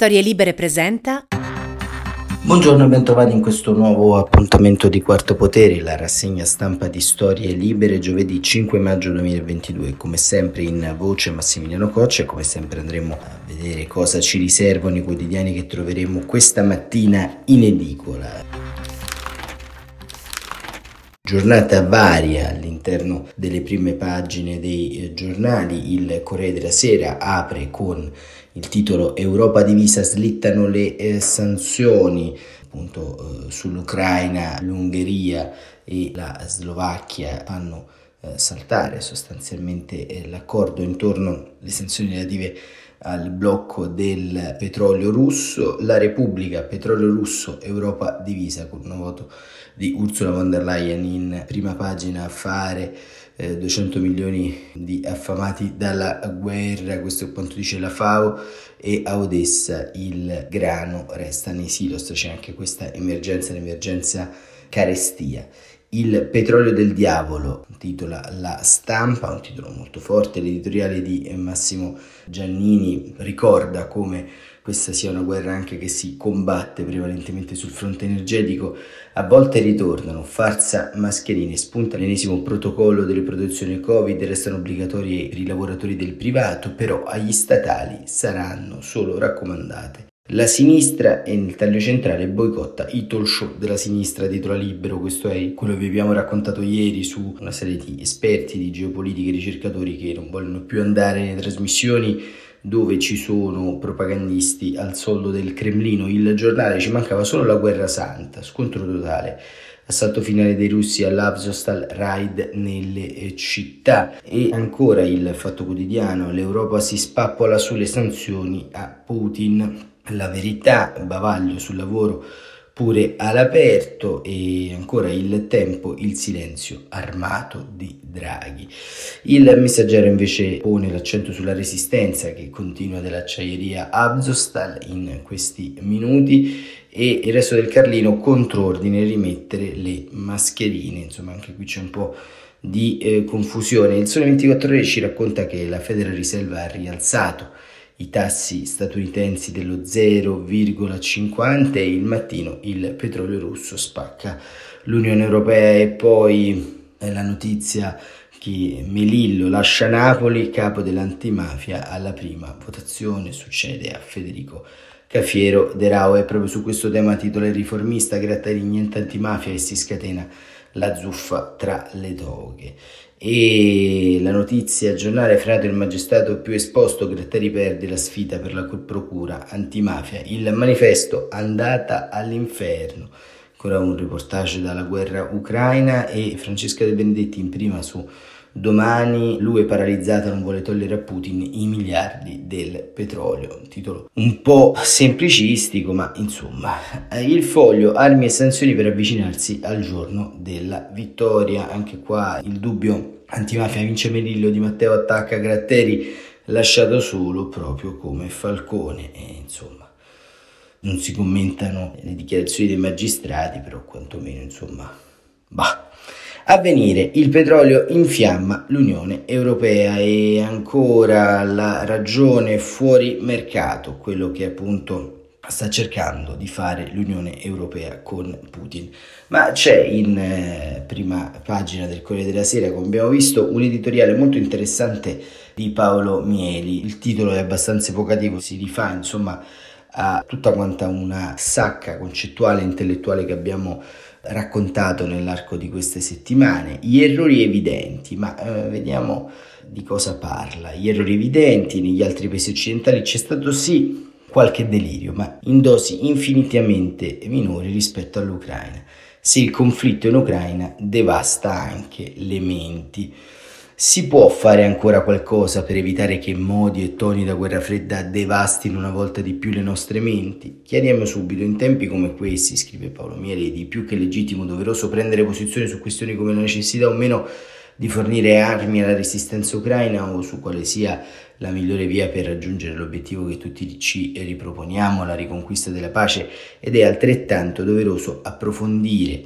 Storie Libere presenta. Buongiorno e bentrovati in questo nuovo appuntamento di Quarto Potere, la rassegna stampa di Storie Libere, giovedì 5 maggio 2022. Come sempre in voce Massimiliano Coccia, come sempre andremo a vedere cosa ci riservano i quotidiani che troveremo questa mattina in edicola. Giornata varia all'interno delle prime pagine dei giornali. Il Corriere della Sera apre con il titolo Europa divisa, slittano le sanzioni appunto sull'Ucraina. L'Ungheria e la Slovacchia hanno saltare sostanzialmente l'accordo intorno alle sanzioni relative al blocco del petrolio russo. La Repubblica, petrolio russo, Europa divisa, con un voto di Ursula von der Leyen in prima pagina a fare 200 milioni di affamati dalla guerra, questo è quanto dice la FAO, e a Odessa il grano resta nei silos, c'è anche questa emergenza, l'emergenza carestia. Il petrolio del diavolo, titola La Stampa, un titolo molto forte. L'editoriale di Massimo Giannini ricorda come questa sia una guerra anche che si combatte prevalentemente sul fronte energetico. A volte ritornano farsa mascherine, spunta l'ennesimo protocollo delle protezioni Covid, restano obbligatorie per i lavoratori del privato, però agli statali saranno solo raccomandate. La sinistra e il taglio centrale boicotta i talk show della sinistra, titola Libero. Questo è quello che vi abbiamo raccontato ieri su una serie di esperti di geopolitica e ricercatori che non vogliono più andare nelle trasmissioni dove ci sono propagandisti al soldo del Cremlino. Il giornale: ci mancava solo la guerra santa, scontro totale, assalto finale dei russi all'Azovstal, raid nelle città. E ancora il Fatto Quotidiano: l'Europa si spappola sulle sanzioni a Putin. La Verità, bavaglio sul lavoro pure all'aperto. E ancora Il Tempo, il silenzio armato di Draghi. Il Messaggero invece pone l'accento sulla resistenza che continua dell'acciaieria Azovstal in questi minuti, e il Resto del Carlino, controordine, rimettere le mascherine. Insomma, anche qui c'è un po' di confusione. Il Sole 24 Ore ci racconta che la Federal Reserve ha rialzato i tassi statunitensi dello 0,50, e Il Mattino: il petrolio russo spacca l'Unione Europea. E poi la notizia che Melillo lascia Napoli, capo dell'antimafia alla prima votazione, succede a Federico Cafiero De Rao. E proprio su questo tema titola Il Riformista: Gratteri, niente antimafia e si scatena la zuffa tra le toghe. E la notizia giornale: frenato il magistrato più esposto, Gratteri perde la sfida per la procura antimafia. Il Manifesto: andata all'inferno, ancora un reportage dalla guerra ucraina. E Francesca De Benedetti in prima su Domani: l'UE paralizzata, non vuole togliere a Putin i miliardi del petrolio, un titolo un po' semplicistico, ma insomma. Il Foglio: armi e sanzioni per avvicinarsi al giorno della vittoria. Anche qua il dubbio antimafia, vince Melillo, Di Matteo attacca Gratteri, lasciato solo proprio come Falcone. E insomma, non si commentano le dichiarazioni dei magistrati, però quantomeno insomma, bah. Avvenire: il petrolio infiamma l'Unione Europea. E ancora La Ragione: fuori mercato, quello che appunto sta cercando di fare l'Unione Europea con Putin. Ma c'è in prima pagina del Corriere della Sera, come abbiamo visto, un editoriale molto interessante di Paolo Mieli. Il titolo è abbastanza evocativo, si rifà insomma a tutta quanta una sacca concettuale e intellettuale che abbiamo raccontato nell'arco di queste settimane. Gli errori evidenti, ma vediamo di cosa parla. Gli errori evidenti: negli altri paesi occidentali c'è stato sì qualche delirio, ma in dosi infinitamente minori rispetto all'Ucraina. Se il conflitto in Ucraina devasta anche le menti, si può fare ancora qualcosa per evitare che modi e toni da guerra fredda devastino una volta di più le nostre menti? Chiariamo subito, in tempi come questi, scrive Paolo Mieli, di più che legittimo, doveroso prendere posizione su questioni come la necessità o meno di fornire armi alla resistenza ucraina, o su quale sia la migliore via per raggiungere l'obiettivo che tutti ci riproponiamo, la riconquista della pace, ed è altrettanto doveroso approfondire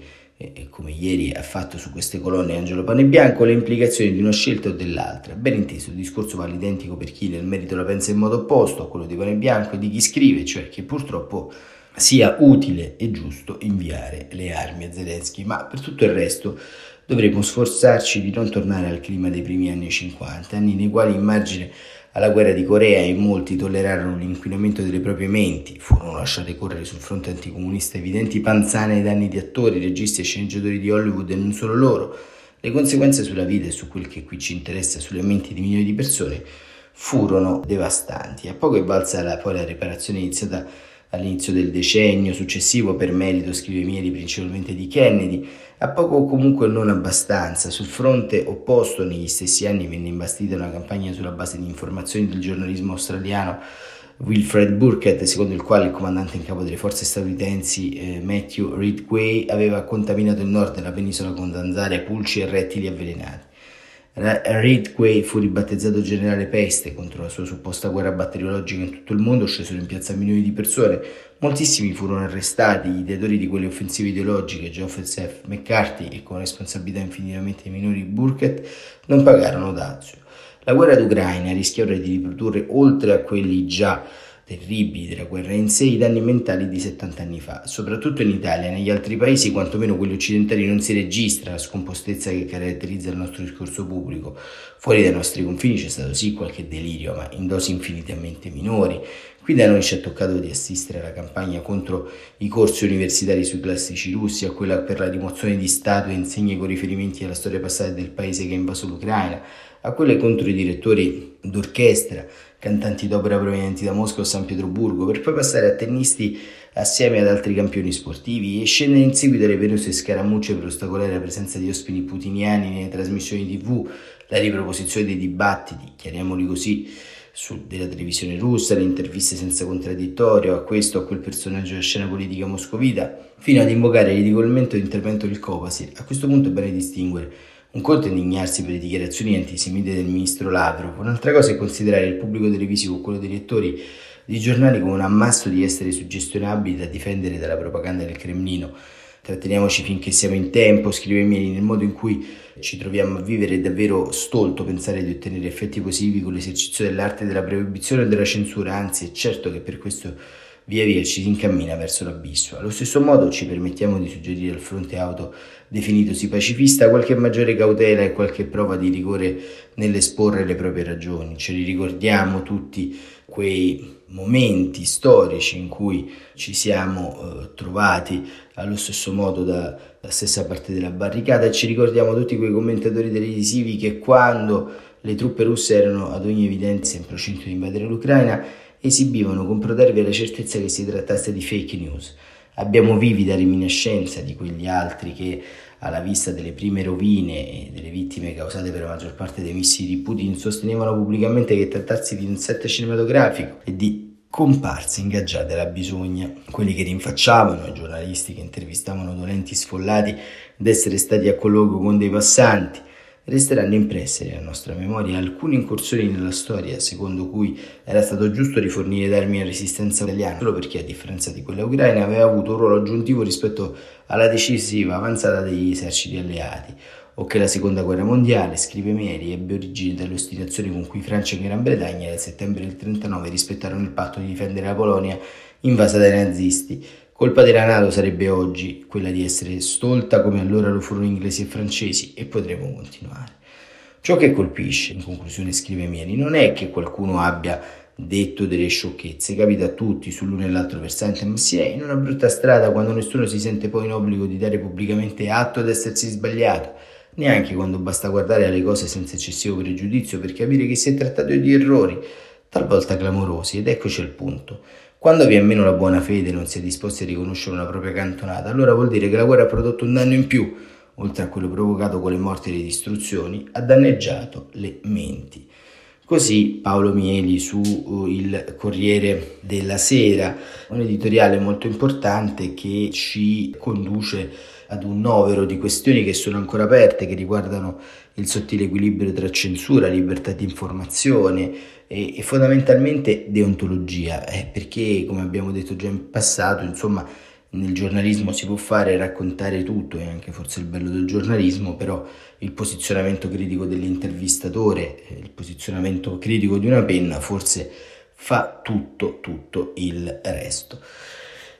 come ieri ha fatto su queste colonne Angelo Panebianco, le implicazioni di una scelta o dell'altra. Ben inteso, il discorso vale identico per chi nel merito la pensa in modo opposto a quello di Panebianco e di chi scrive, cioè che purtroppo sia utile e giusto inviare le armi a Zelensky, ma per tutto il resto dovremo sforzarci di non tornare al clima dei primi anni 50, anni nei quali in margine alla guerra di Corea in molti tollerarono l'inquinamento delle proprie menti, furono lasciate correre sul fronte anticomunista evidenti panzane ai danni di attori, registi e sceneggiatori di Hollywood e non solo loro. Le conseguenze sulla vita e su quel che qui ci interessa, sulle menti di milioni di persone, furono devastanti. A poco è valsa poi la riparazione iniziata all'inizio del decennio successivo, per merito, scrive Mieli, principalmente di Kennedy, a poco o comunque non abbastanza. Sul fronte opposto, negli stessi anni venne imbastita una campagna sulla base di informazioni del giornalismo australiano Wilfred Burkett, secondo il quale il comandante in capo delle forze statunitensi Matthew Ridgway aveva contaminato il nord della penisola con zanzare, pulci e rettili avvelenati. Ridgway fu ribattezzato generale peste. Contro la sua supposta guerra batteriologica in tutto il mondo scesero in piazza milioni di persone, moltissimi furono arrestati, gli ideatori di quelle offensive ideologiche, Joseph McCarthy e con responsabilità infinitamente minori Burkett, non pagarono dazio. La guerra d'Ucraina rischia ora di riprodurre, oltre a quelli già terribili della guerra in sé, i danni mentali di 70 anni fa. Soprattutto in Italia e negli altri paesi, quantomeno quelli occidentali, non si registra la scompostezza che caratterizza il nostro discorso pubblico. Fuori dai nostri confini c'è stato sì qualche delirio, ma in dosi infinitamente minori. Qui da noi ci ha toccato di assistere alla campagna contro i corsi universitari sui classici russi, a quella per la rimozione di statue e insegne con riferimenti alla storia passata del paese che ha invaso l'Ucraina, a quelle contro i direttori d'orchestra, cantanti d'opera provenienti da Mosca o San Pietroburgo, per poi passare a tennisti assieme ad altri campioni sportivi e scendere in seguito alle penose scaramucce per ostacolare la presenza di ospiti putiniani nelle trasmissioni TV, la riproposizione dei dibattiti, chiamiamoli così, della televisione russa, le interviste senza contraddittorio a questo o a quel personaggio della scena politica moscovita, fino ad invocare ridicolmente l'intervento del Copasir. A questo punto è bene distinguere: un conto è indignarsi per le dichiarazioni antisemite del ministro Lavrov, un'altra cosa è considerare il pubblico televisivo, quello dei lettori di giornali, come un ammasso di esseri suggestionabili da difendere dalla propaganda del Cremlino. Tratteniamoci finché siamo in tempo, scrive Mieli, nel modo in cui ci troviamo a vivere è davvero stolto pensare di ottenere effetti positivi con l'esercizio dell'arte della proibizione o della censura, anzi è certo che per questo via via ci si incammina verso l'abisso. Allo stesso modo ci permettiamo di suggerire al fronte auto definitosi pacifista qualche maggiore cautela e qualche prova di rigore nell'esporre le proprie ragioni. Ce li ricordiamo tutti quei momenti storici in cui ci siamo trovati allo stesso modo dalla stessa parte della barricata, e ci ricordiamo tutti quei commentatori televisivi che, quando le truppe russe erano ad ogni evidenza in procinto di invadere l'Ucraina, esibivano con protervia la certezza che si trattasse di fake news. Abbiamo vivida reminiscenza di quegli altri che, alla vista delle prime rovine e delle vittime causate per la maggior parte dei missili di Putin, sostenevano pubblicamente che trattarsi di un set cinematografico e di comparse ingaggiate alla bisogna. Quelli che rinfacciavano ai giornalisti che intervistavano dolenti sfollati d'essere stati a colloquio con dei passanti. Resteranno impresse nella nostra memoria alcune incursioni nella storia secondo cui era stato giusto rifornire armi alla resistenza italiana solo perché, a differenza di quella ucraina, aveva avuto un ruolo aggiuntivo rispetto alla decisiva avanzata degli eserciti alleati, o che la seconda guerra mondiale, scrive Mieli, ebbe origine dall'ostinazione con cui Francia e Gran Bretagna nel settembre del 1939 rispettarono il patto di difendere la Polonia invasa dai nazisti. Colpa della NATO sarebbe oggi quella di essere stolta come allora lo furono inglesi e francesi, e potremo continuare. Ciò che colpisce, in conclusione scrive Mieli, non è che qualcuno abbia detto delle sciocchezze, capita a tutti sull'uno e l'altro versante, ma si è in una brutta strada quando nessuno si sente poi in obbligo di dare pubblicamente atto ad essersi sbagliato, neanche quando basta guardare alle cose senza eccessivo pregiudizio per capire che si è trattato di errori, talvolta clamorosi, ed eccoci al punto. Quando vi è meno la buona fede e non si è disposti a riconoscere una propria cantonata, allora vuol dire che la guerra ha prodotto un danno in più, oltre a quello provocato con le morti e le distruzioni, ha danneggiato le menti. Così Paolo Mieli su il Corriere della Sera, un editoriale molto importante che ci conduce ad un novero di questioni che sono ancora aperte, che riguardano il sottile equilibrio tra censura, libertà di informazione e fondamentalmente deontologia, perché, come abbiamo detto già in passato, insomma, nel giornalismo si può fare e raccontare tutto, è anche forse il bello del giornalismo, però il posizionamento critico dell'intervistatore, il posizionamento critico di una penna forse fa tutto il resto.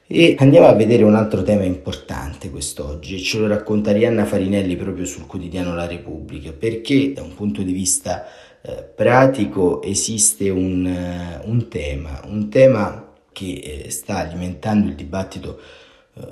E andiamo a vedere un altro tema importante quest'oggi, e ce lo racconta Arianna Farinelli proprio sul quotidiano La Repubblica, perché da un punto di vista pratico esiste un tema che sta alimentando il dibattito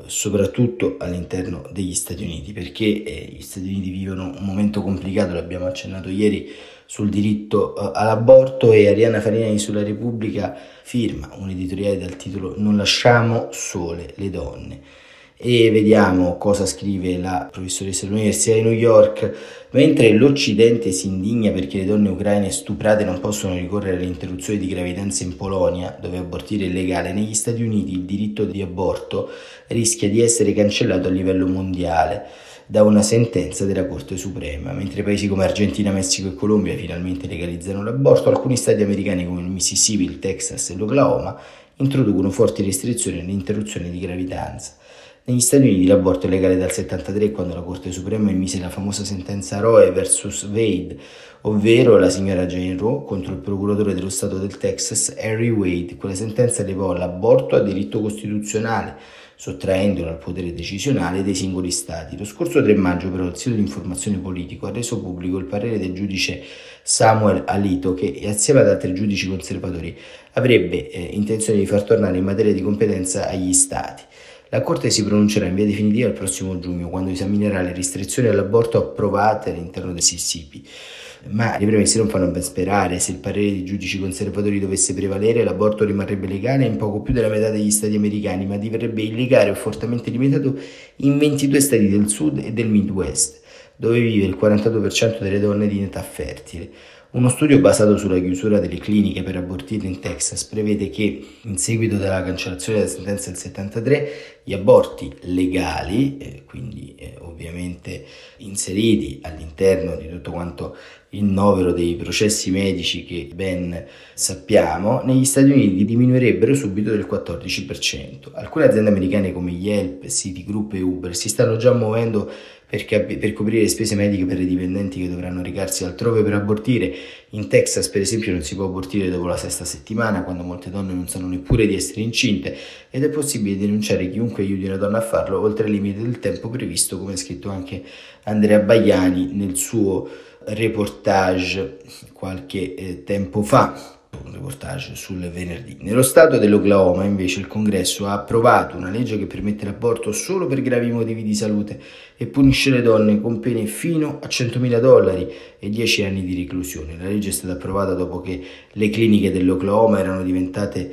soprattutto all'interno degli Stati Uniti, perché gli Stati Uniti vivono un momento complicato, l'abbiamo accennato ieri, sul diritto all'aborto, e Arianna Farinelli sulla Repubblica firma un editoriale dal titolo "Non lasciamo sole le donne". E vediamo cosa scrive la professoressa dell'Università di New York. Mentre l'Occidente si indigna perché le donne ucraine stuprate non possono ricorrere all'interruzione di gravidanza in Polonia, dove abortire è legale, negli Stati Uniti il diritto di aborto rischia di essere cancellato a livello mondiale da una sentenza della Corte Suprema. Mentre paesi come Argentina, Messico e Colombia finalmente legalizzano l'aborto, alcuni stati americani come il Mississippi, il Texas e l'Oklahoma introducono forti restrizioni all'interruzione di gravidanza. Negli Stati Uniti l'aborto è legale dal 1973, quando la Corte Suprema emise la famosa sentenza Roe versus Wade, ovvero la signora Jane Roe contro il procuratore dello Stato del Texas Harry Wade. Quella sentenza elevò l'aborto a diritto costituzionale, sottraendolo al potere decisionale dei singoli Stati. Lo scorso 3 maggio però il sito di informazione politico ha reso pubblico il parere del giudice Samuel Alito, che assieme ad altri giudici conservatori avrebbe intenzione di far tornare in materia di competenza agli Stati. La Corte si pronuncerà in via definitiva il prossimo giugno, quando esaminerà le restrizioni all'aborto approvate all'interno del Mississippi. Ma le premesse non fanno ben sperare. Se il parere dei giudici conservatori dovesse prevalere, l'aborto rimarrebbe legale in poco più della metà degli stati americani, ma diverrebbe illegale o fortemente limitato in 22 stati del Sud e del Midwest, dove vive il 42% delle donne di età fertile. Uno studio basato sulla chiusura delle cliniche per abortire in Texas prevede che, in seguito alla cancellazione della sentenza del 1973, gli aborti legali, quindi ovviamente inseriti all'interno di tutto quanto il novero dei processi medici che ben sappiamo, negli Stati Uniti diminuirebbero subito del 14%. Alcune aziende americane come Yelp, Citigroup e Uber si stanno già muovendo per coprire le spese mediche per i dipendenti che dovranno recarsi altrove per abortire. In Texas, per esempio, non si può abortire dopo la 6ª settimana, quando molte donne non sanno neppure di essere incinte, ed è possibile denunciare chiunque aiuti una donna a farlo oltre il limite del tempo previsto, come ha scritto anche Andrea Bagliani nel suo reportage qualche tempo fa, un reportage sul venerdì. Nello stato dell'Oklahoma, invece, il Congresso ha approvato una legge che permette l'aborto solo per gravi motivi di salute e punisce le donne con pene fino a $100.000 e 10 anni di reclusione. La legge è stata approvata dopo che le cliniche dell'Oklahoma erano diventate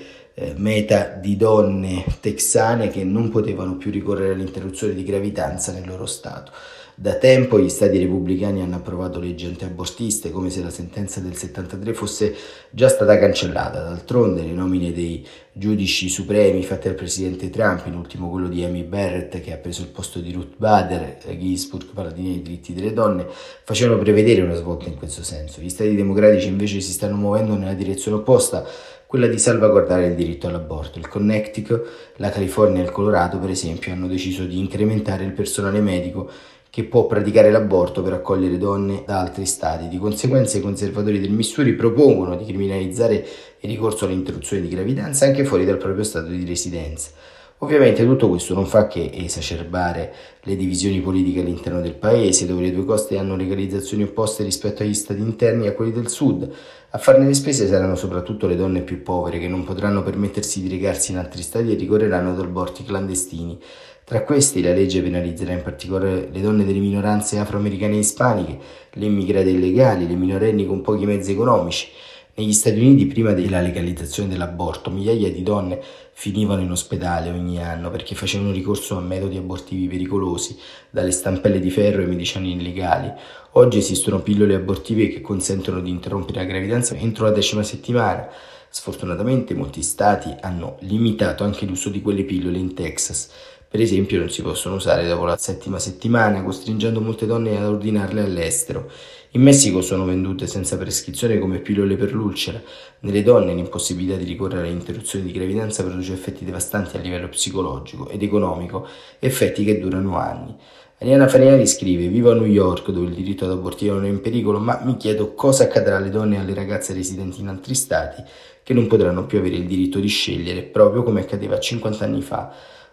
meta di donne texane che non potevano più ricorrere all'interruzione di gravidanza nel loro stato. Da tempo gli stati repubblicani hanno approvato leggi antiabortiste, come se la sentenza del 1973 fosse già stata cancellata. D'altronde le nomine dei giudici supremi fatte al presidente Trump, in ultimo quello di Amy Barrett, che ha preso il posto di Ruth Bader Ginsburg, paladina dei diritti delle donne, facevano prevedere una svolta in questo senso. Gli stati democratici invece si stanno muovendo nella direzione opposta, quella di salvaguardare il diritto all'aborto. Il Connecticut, la California e il Colorado, per esempio, hanno deciso di incrementare il personale medico che può praticare l'aborto per accogliere donne da altri stati. Di conseguenza i conservatori del Missouri propongono di criminalizzare il ricorso all'interruzione di gravidanza anche fuori dal proprio stato di residenza. Ovviamente tutto questo non fa che esacerbare le divisioni politiche all'interno del paese, dove le due coste hanno legalizzazioni opposte rispetto agli stati interni e a quelli del sud. A farne le spese saranno soprattutto le donne più povere, che non potranno permettersi di recarsi in altri stati e ricorreranno ad aborti clandestini. Tra questi la legge penalizzerà in particolare le donne delle minoranze afroamericane e ispaniche, le immigrate illegali, le minorenni con pochi mezzi economici. Negli Stati Uniti, prima della legalizzazione dell'aborto, migliaia di donne finivano in ospedale ogni anno perché facevano ricorso a metodi abortivi pericolosi, dalle stampelle di ferro ai medicinali illegali. Oggi esistono pillole abortive che consentono di interrompere la gravidanza entro la 10ª settimana. Sfortunatamente molti stati hanno limitato anche l'uso di quelle pillole in Texas, Per esempio non si possono usare dopo la settima settimana, costringendo molte donne ad ordinarle all'estero. In Messico sono vendute senza prescrizione come pillole per l'ulcera. Nelle donne l'impossibilità di ricorrere all'interruzione di gravidanza produce effetti devastanti a livello psicologico ed economico, effetti che durano anni. Arianna Farinelli scrive: vivo a New York dove il diritto ad abortire non è in pericolo, ma mi chiedo cosa accadrà alle donne e alle ragazze residenti in altri stati che non potranno più avere il diritto di scegliere, proprio come accadeva 50 anni fa.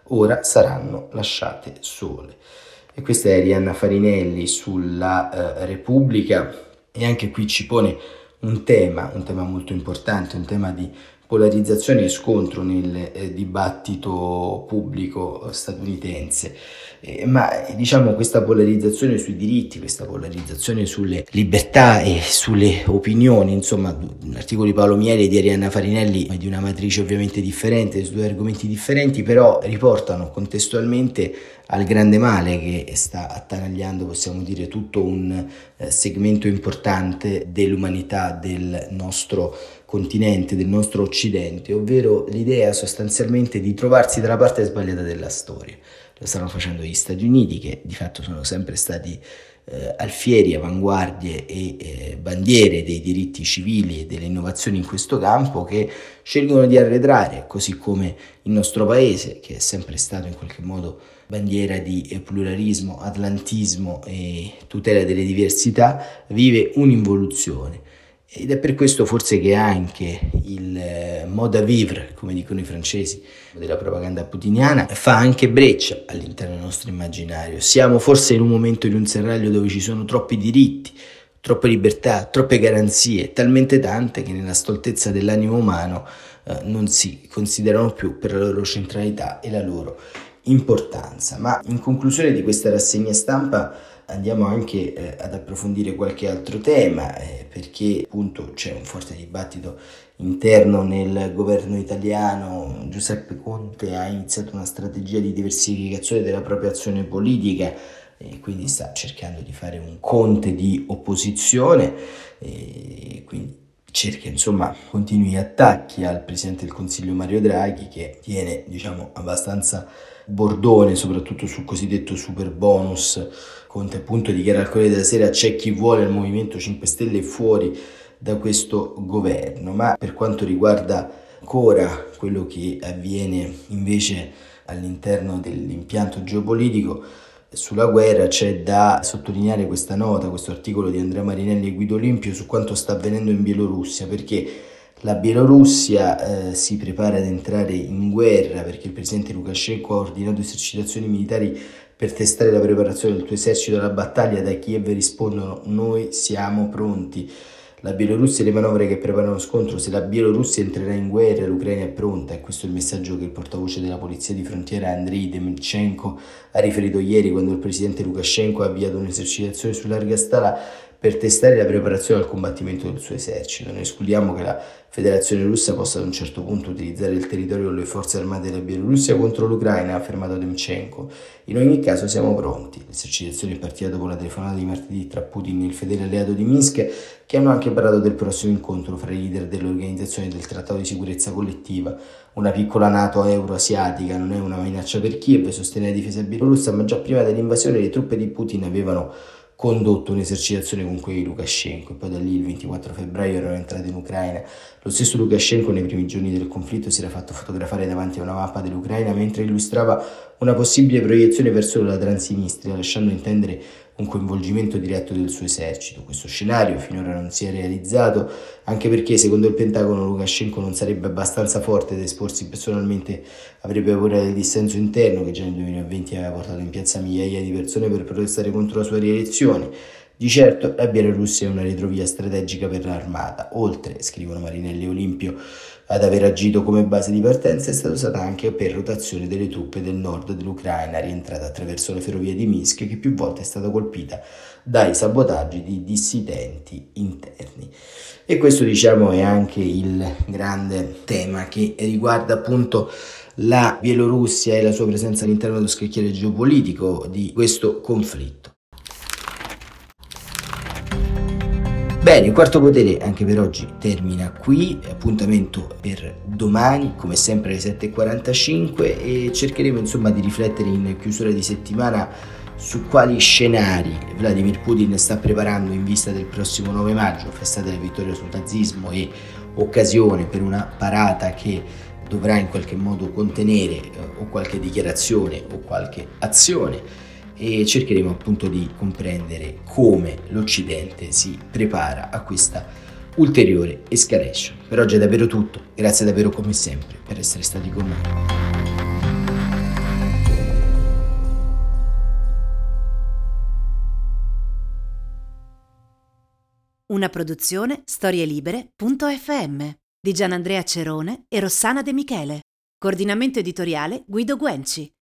Ora saranno lasciate sole. E questa è Arianna Farinelli sulla Repubblica, e anche qui ci pone un tema molto importante, un tema di polarizzazione e scontro nel dibattito pubblico statunitense, ma diciamo questa polarizzazione sui diritti, questa polarizzazione sulle libertà e sulle opinioni, insomma l'articolo di Paolo Mieli e di Arianna Farinelli è di una matrice ovviamente differente, su due argomenti differenti, però riportano contestualmente al grande male che sta attanagliando, possiamo dire, tutto un segmento importante dell'umanità, del nostro continente, del nostro occidente, ovvero l'idea sostanzialmente di trovarsi dalla parte sbagliata della storia. Lo stanno facendo gli Stati Uniti, che di fatto sono sempre stati alfieri, avanguardie e bandiere dei diritti civili e delle innovazioni in questo campo, che scelgono di arretrare, così come il nostro paese, che è sempre stato in qualche modo bandiera di pluralismo, atlantismo e tutela delle diversità, vive un'involuzione. Ed è per questo forse che anche il mode à vivre, come dicono i francesi, della propaganda putiniana, fa anche breccia all'interno del nostro immaginario. Siamo forse in un momento, in un serraglio dove ci sono troppi diritti, troppe libertà, troppe garanzie, talmente tante che nella stoltezza dell'animo umano non si considerano più per la loro centralità e la loro importanza. Ma in conclusione di questa rassegna stampa andiamo anche ad approfondire qualche altro tema, perché appunto c'è un forte dibattito interno nel governo italiano. Giuseppe Conte ha iniziato una strategia di diversificazione della propria azione politica e quindi sta cercando di fare un Conte di opposizione, e quindi cerca insomma continui attacchi al presidente del Consiglio Mario Draghi, che tiene abbastanza bordone soprattutto sul cosiddetto super bonus. Conte appunto dichiara al Corriere della Sera: c'è chi vuole il Movimento 5 Stelle fuori da questo governo. Ma per quanto riguarda ancora quello che avviene invece all'interno dell'impianto geopolitico sulla guerra, c'è da sottolineare questa nota, questo articolo di Andrea Marinelli e Guido Olimpio su quanto sta avvenendo in Bielorussia, perché la Bielorussia si prepara ad entrare in guerra, perché il presidente Lukashenko ha ordinato esercitazioni militari per testare la preparazione del tuo esercito alla battaglia. Da Kiev rispondono: noi siamo pronti. La Bielorussia e le manovre che preparano lo scontro. Se la Bielorussia entrerà in guerra, l'Ucraina è pronta. E questo è il messaggio che il portavoce della polizia di frontiera Andrei Demchenko ha riferito ieri, quando il presidente Lukashenko ha avviato un'esercitazione su larga scala per testare la preparazione al combattimento del suo esercito. Non escludiamo che la Federazione Russa possa ad un certo punto utilizzare il territorio delle forze armate della Bielorussia contro l'Ucraina, ha affermato Demchenko. In ogni caso siamo pronti. L'esercitazione è partita dopo la telefonata di martedì tra Putin e il fedele alleato di Minsk, che hanno anche parlato del prossimo incontro fra i leader dell'organizzazione del Trattato di Sicurezza Collettiva. Una piccola NATO euroasiatica non è una minaccia per Kiev, sostiene la difesa bielorussa, ma già prima dell'invasione le truppe di Putin avevano condotto un'esercitazione con quelli di Lukashenko e poi da lì il 24 febbraio erano entrati in Ucraina. Lo stesso Lukashenko nei primi giorni del conflitto si era fatto fotografare davanti a una mappa dell'Ucraina mentre illustrava una possibile proiezione verso la Transnistria, lasciando intendere un coinvolgimento diretto del suo esercito. Questo scenario finora non si è realizzato, anche perché secondo il Pentagono Lukashenko non sarebbe abbastanza forte ad esporsi personalmente, avrebbe paura del dissenso interno che già nel 2020 aveva portato in piazza migliaia di persone per protestare contro la sua rielezione. Di certo la Bielorussia è una retrovia strategica per l'armata. Oltre, scrivono Marinelli e Olimpio, ad aver agito come base di partenza, è stata usata anche per rotazione delle truppe del nord dell'Ucraina, rientrata attraverso le ferrovie di Minsk, che più volte è stata colpita dai sabotaggi di dissidenti interni. E questo è anche il grande tema che riguarda appunto la Bielorussia e la sua presenza all'interno dello scacchiere geopolitico di questo conflitto. Bene, il Quarto Potere anche per oggi termina qui, appuntamento per domani come sempre alle 7:45 e cercheremo insomma di riflettere in chiusura di settimana su quali scenari Vladimir Putin sta preparando in vista del prossimo 9 maggio, festa della vittoria sul nazismo e occasione per una parata che dovrà in qualche modo contenere o qualche dichiarazione o qualche azione, e cercheremo appunto di comprendere come l'Occidente si prepara a questa ulteriore escalation. Per oggi è davvero tutto, grazie davvero come sempre per essere stati con noi. Una produzione storielibere.fm di Gianandrea Cerone e Rossana De Michele. Coordinamento editoriale Guido Guenci.